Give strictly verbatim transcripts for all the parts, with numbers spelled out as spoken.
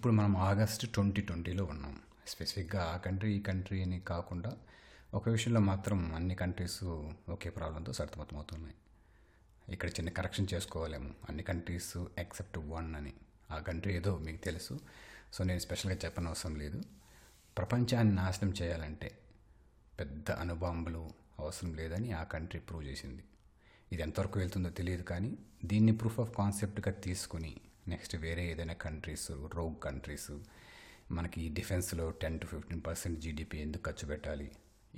ఇప్పుడు మనం August twenty ట్వంటీలో ఉన్నాం. స్పెసిఫిక్గా ఆ కంట్రీ ఈ కంట్రీ అని కాకుండా ఒక విషయంలో మాత్రం అన్ని కంట్రీస్ ఒకే ప్రాబ్లంతో సతమతమవుతున్నాయి. ఇక్కడ చిన్న కరెక్షన్ చేసుకోవాలేము, అన్ని కంట్రీస్ ఎక్సెప్ట్ వన్ అని. ఆ కంట్రీ ఏదో మీకు తెలుసు, సో నేను స్పెషల్గా చెప్పనవసరం లేదు. ప్రపంచాన్ని నాశనం చేయాలంటే పెద్ద అణుబాంబులు అవసరం లేదని ఆ కంట్రీ ప్రూవ్ చేసింది. ఇది ఎంతవరకు వెళ్తుందో తెలియదు, కానీ దీన్ని ప్రూఫ్ ఆఫ్ కాన్సెప్ట్గా తీసుకుని నెక్స్ట్ వేరే ఏదైనా కంట్రీస్, రోగ్ కంట్రీస్, మనకి డిఫెన్స్లో ten to fifteen percent GDP ఎందుకు ఖర్చు పెట్టాలి,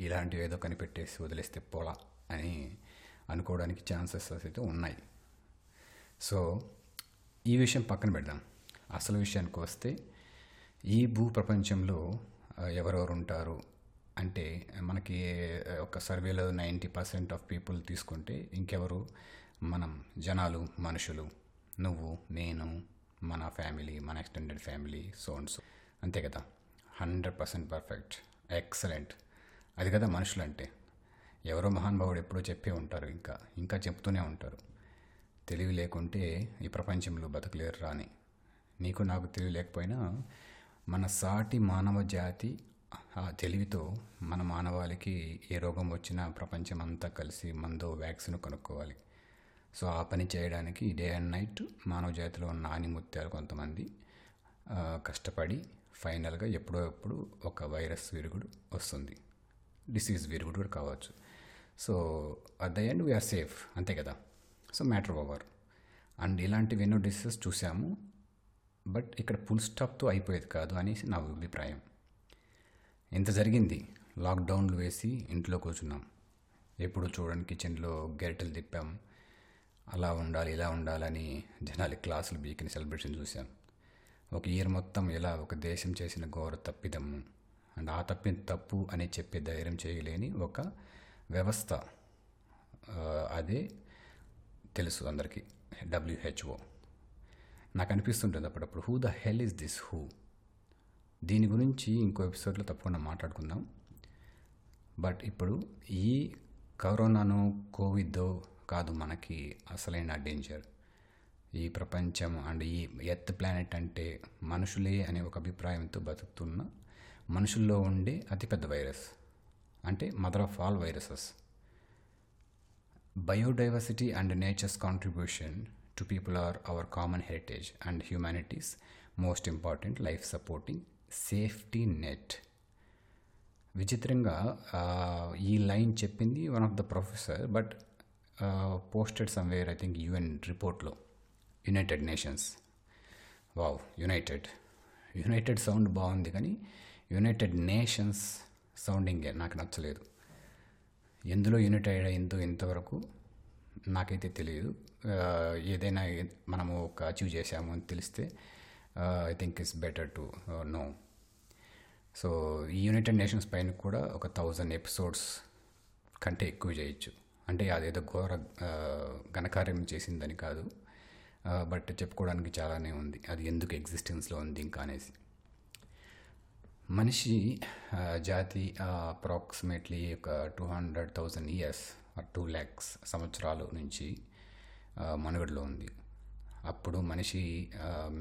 ఇలాంటివి ఏదో కనిపెట్టేసి వదిలేస్తే పోలా అని అనుకోవడానికి ఛాన్సెస్ అయితే ఉన్నాయి. సో ఈ విషయం పక్కన పెడదాం. అసలు విషయానికి వస్తే ఈ భూ ప్రపంచంలో ఎవరెవరు ఉంటారు అంటే, మనకి ఒక సర్వేలో నైంటీ పర్సెంట్ ఆఫ్ పీపుల్ తీసుకుంటే ఇంకెవరు, మనం జనాలు, మనుషులు, నువ్వు, నేను, మన ఫ్యామిలీ, మన extended family, so and so. అంతే కదా? Hundred percent perfect, excellent. అది కదా మనుషులు అంటే. ఎవరో మహానుభావుడు ఎప్పుడో చెప్పే ఉంటారు, ఇంకా ఇంకా చెప్తూనే ఉంటారు, తెలివి లేకుంటే ఈ ప్రపంచంలో బతకలేరు రాని. నీకు నాకు తెలివి లేకపోయినా మన సాటి మానవ జాతి ఆ తెలివితో మన మానవాళికి ఏ రోగం వచ్చినా ప్రపంచం అంతా కలిసి మందో వ్యాక్సిన్ కనుక్కోవాలి. సో ఆ పని చేయడానికి డే అండ్ నైట్ మానవ జాతిలో ఉన్న ఆనిముత్యాలు కొంతమంది కష్టపడి ఫైనల్గా ఎప్పుడో ఎప్పుడు ఒక వైరస్ విరుగుడు వస్తుంది, డిసీజ్ విరుగుడు కూడా కావచ్చు. So at the end we are safe, అంతే కదా? So matter over. అండ్ ఇలాంటివి ఎన్నో డిసీజెస్ చూసాము, బట్ ఇక్కడ ఫుల్ స్టాప్తో అయిపోయేది కాదు అనేసి నా అభిప్రాయం. ఇంత జరిగింది, లాక్డౌన్లు వేసి ఇంట్లో కూర్చున్నాం, ఎప్పుడు చూడని కిచెన్లో గరిటెలు తిప్పాం, అలా ఉండాలి ఇలా ఉండాలని జనాలి క్లాసులు బీకిన సెలబ్రేషన్ చూసాం. ఒక ఇయర్ మొత్తం ఇలా ఒక దేశం చేసిన ఘోర తప్పిదమ్ము అండ్ ఆ తప్పిన తప్పు అని చెప్పే ధైర్యం చేయలేని ఒక వ్యవస్థ, అదే తెలుసు అందరికీ, డబ్ల్యూహెచ్ఓ. నాకు అనిపిస్తుంటుంది అప్పుడప్పుడు, who the hell is this హూ. దీని గురించి ఇంకో ఎపిసోడ్లో తప్పకుండా మాట్లాడుకుందాం. బట్ ఇప్పుడు ఈ కరోనాను, కోవిడ్దో కాదు మనకి అసలైన డేంజర్. ఈ ప్రపంచం అండ్ ఈ ఎర్త్ ప్లానెట్ అంటే మనుషులే అనే ఒక అభిప్రాయంతో బతుకుతున్న మనుషుల్లో ఉండే అతిపెద్ద వైరస్, అంటే mother of all viruses. Biodiversity and nature's contribution to people are our common heritage and humanity's most important life supporting safety net. విచిత్రంగా ఈ లైన్ చెప్పింది one of the professor, but posted somewhere I think UN రిపోర్ట్లో, United Nations. Wow, United United sound బాగుంది, కానీ United nations సౌండింగే నాకు నచ్చలేదు. ఎందులో United అయిందో ఇంతవరకు నాకైతే తెలియదు. ఏదైనా మనము ఒక అచీవ్ చేసాము అని తెలిస్తే I think it's better to know. So ఈ యునైటెడ్ నేషన్స్ పైన కూడా ఒక థౌజండ్ ఎపిసోడ్స్ కంటే ఎక్కువ చేయొచ్చు. అంటే అదేదో ఘోర ఘనకార్యం చేసిందని కాదు, బట్ చెప్పుకోవడానికి చాలానే ఉంది, అది ఎందుకు ఎగ్జిస్టెన్స్లో ఉంది ఇంకా అనేసి. మనిషి జాతి అప్రాక్సిమేట్లీ ఒక two hundred thousand years two lakhs సంవత్సరాల నుంచి మనుగడలో ఉంది. అప్పుడు మనిషి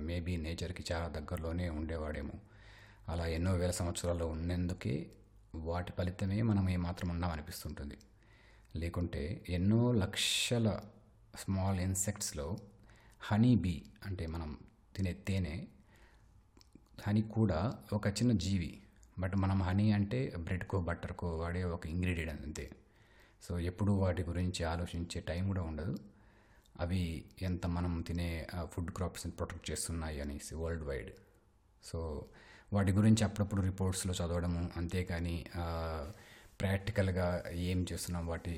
మేబీ నేచర్కి చాలా దగ్గరలోనే ఉండేవాడేమో. అలా ఎన్నో వేల సంవత్సరాలు ఉన్నందుకే వాటి ఫలితమే మనం ఏమాత్రం ఉన్నామనిపిస్తుంటుంది. లేకుంటే ఎన్నో లక్షల స్మాల్ ఇన్సెక్ట్స్లో హనీ బీ అంటే మనం తినే తేనె, హనీ కూడా ఒక చిన్న జీవి, బట్ మనం హనీ అంటే బ్రెడ్కో బట్టర్కో వాడే ఒక ఇంగ్రీడియంట్ అంతే. సో ఎప్పుడూ వాటి గురించి ఆలోచించే టైం కూడా ఉండదు, అవి ఎంత మనం తినే ఫుడ్ క్రాప్స్ని ప్రొటెక్ట్ చేస్తున్నాయి అనేసి వరల్డ్ వైడ్. సో వాటి గురించి అప్పుడప్పుడు రిపోర్ట్స్లో చదవడము, అంతేకాని ప్రాక్టికల్గా ఏం చేస్తున్నాం వాటి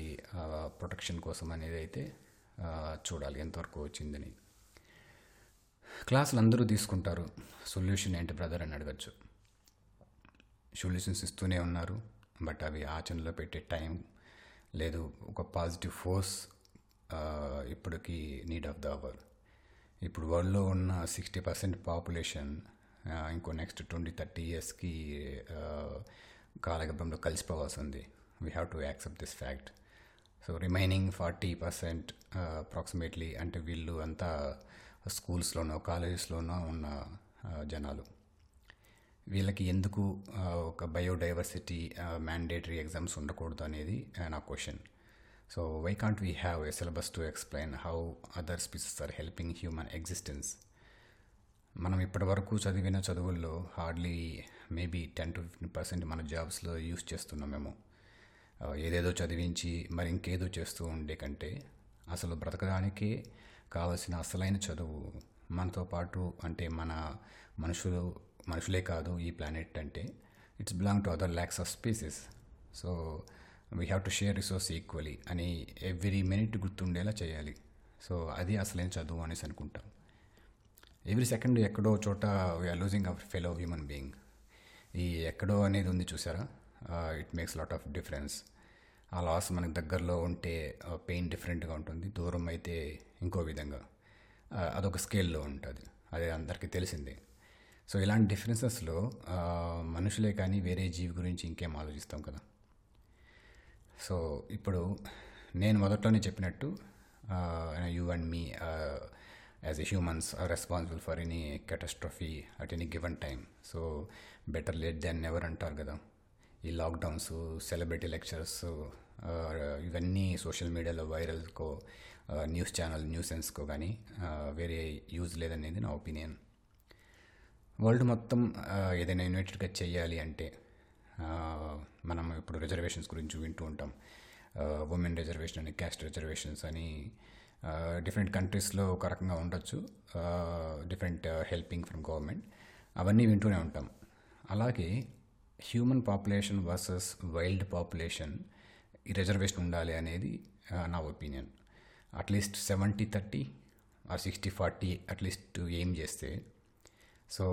ప్రొటెక్షన్ కోసం అనేది అయితే చూడాలి ఎంతవరకు వచ్చిందని. క్లాసులు అందరూ తీసుకుంటారు, సొల్యూషన్ ఏంటి బ్రదర్ అని అడగచ్చు. సొల్యూషన్స్ ఇస్తూనే ఉన్నారు, బట్ అవి ఆచరణలో పెట్టే టైం లేదు. ఒక పాజిటివ్ ఫోర్స్ ఇప్పటికీ నీడ్ ఆఫ్ ద అవర్. ఇప్పుడు వరల్డ్లో ఉన్న సిక్స్టీ పర్సెంట్ పాపులేషన్ ఇంకో నెక్స్ట్ ట్వంటీ థర్టీ ఇయర్స్కి కాలగర్భంలో కలిసిపోవాల్సి ఉంది. We have to accept this fact. So remaining forty percent approximately అంటే వీళ్ళు అంతా స్కూల్స్లోనో కాలేజెస్లోనో ఉన్న జనాలు. వీళ్ళకి ఎందుకు ఒక బయోడైవర్సిటీ మ్యాండేటరీ ఎగ్జామ్స్ ఉండకూడదు అనేది నా question. So why can't we have a syllabus to explain how other species are helping human existence? మనం ఇప్పటివరకు చదివిన చదువుల్లో hardly maybe ten to fifteen percent మన జాబ్స్లో యూస్ చేస్తున్నాం మేము. ఏదేదో చదివించి మరి ఇంకేదో చేస్తూ ఉండే కంటే అసలు బ్రతకడానికే కావలసిన అసలైన చదువు మనతో పాటు, అంటే మన మనుషులు మనుషులే కాదు ఈ ప్లానెట్ అంటే, it's belong to other lakhs of species. So we have to share resource equally అని ఎవ్రీ మినిట్ గుర్తుండేలా చేయాలి. సో అది అసలైన చదువు అనేసి అనుకుంటాం. ఎవ్రీ సెకండ్ ఎక్కడో చోట we are losing our fellow human being. ఈ ఎక్కడో అనేది ఉంది చూసారా, it makes lot of difference. ఆ లాస్ మనకు దగ్గరలో ఉంటే పెయిన్ డిఫరెంట్గా ఉంటుంది, దూరం అయితే ఇంకో విధంగా, అదొక స్కేల్లో ఉంటుంది, అది అందరికీ తెలిసిందే. సో ఇలాంటి డిఫరెన్సెస్లో మనుషులే కానీ వేరే జీవి గురించి ఇంకేం ఆలోచిస్తాం కదా. సో ఇప్పుడు నేను మొదట్లోనే చెప్పినట్టు you and me as a humans are responsible for any catastrophe at any given time. So better late than never అంటారు కదా. ఈ లాక్డౌన్స్, సెలబ్రిటీ లెక్చర్స్, ఇవన్నీ సోషల్ మీడియాలో వైరల్కో, న్యూస్ ఛానల్ న్యూసెన్స్కో కానీ వేరే యూజ్ లేదనేది నా ఒపీనియన్. వరల్డ్ మొత్తం ఏదైనా యునైటెడ్గా చేయాలి అంటే మనం ఇప్పుడు రిజర్వేషన్స్ గురించి వింటూ ఉంటాం, ఉమెన్ రిజర్వేషన్ అని, క్యాస్ట్ రిజర్వేషన్స్ అని. డిఫరెంట్ కంట్రీస్లో ఒక రకంగా ఉండొచ్చు, డిఫరెంట్ హెల్పింగ్ ఫ్రమ్ గవర్నమెంట్, అవన్నీ వింటూనే ఉంటాం. అలాగే human population versus wild population, ఈ రిజర్వేషన్ ఉండాలి అనేది నా opinion. At least seventy thirty or sixty forty at least ఏం చేస్తే. సో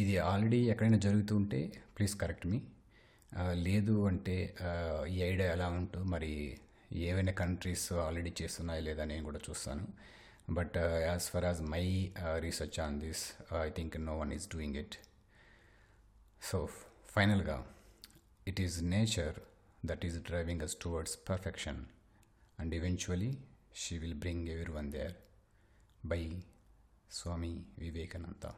ఇది ఆల్రెడీ ఎక్కడైనా జరుగుతూ ఉంటే ప్లీజ్ కరెక్ట్ మీ. లేదు అంటే ఈ ఐడియా ఎలా ఉంటూ మరి ఏవైనా కంట్రీస్ ఆల్రెడీ చేస్తున్నాయా లేదా నేను కూడా చూస్తాను. But as far as my research on this. I think no one is doing it. So final ga, it is nature that is driving us towards perfection, and eventually she will bring everyone there. By Swami Vivekananda.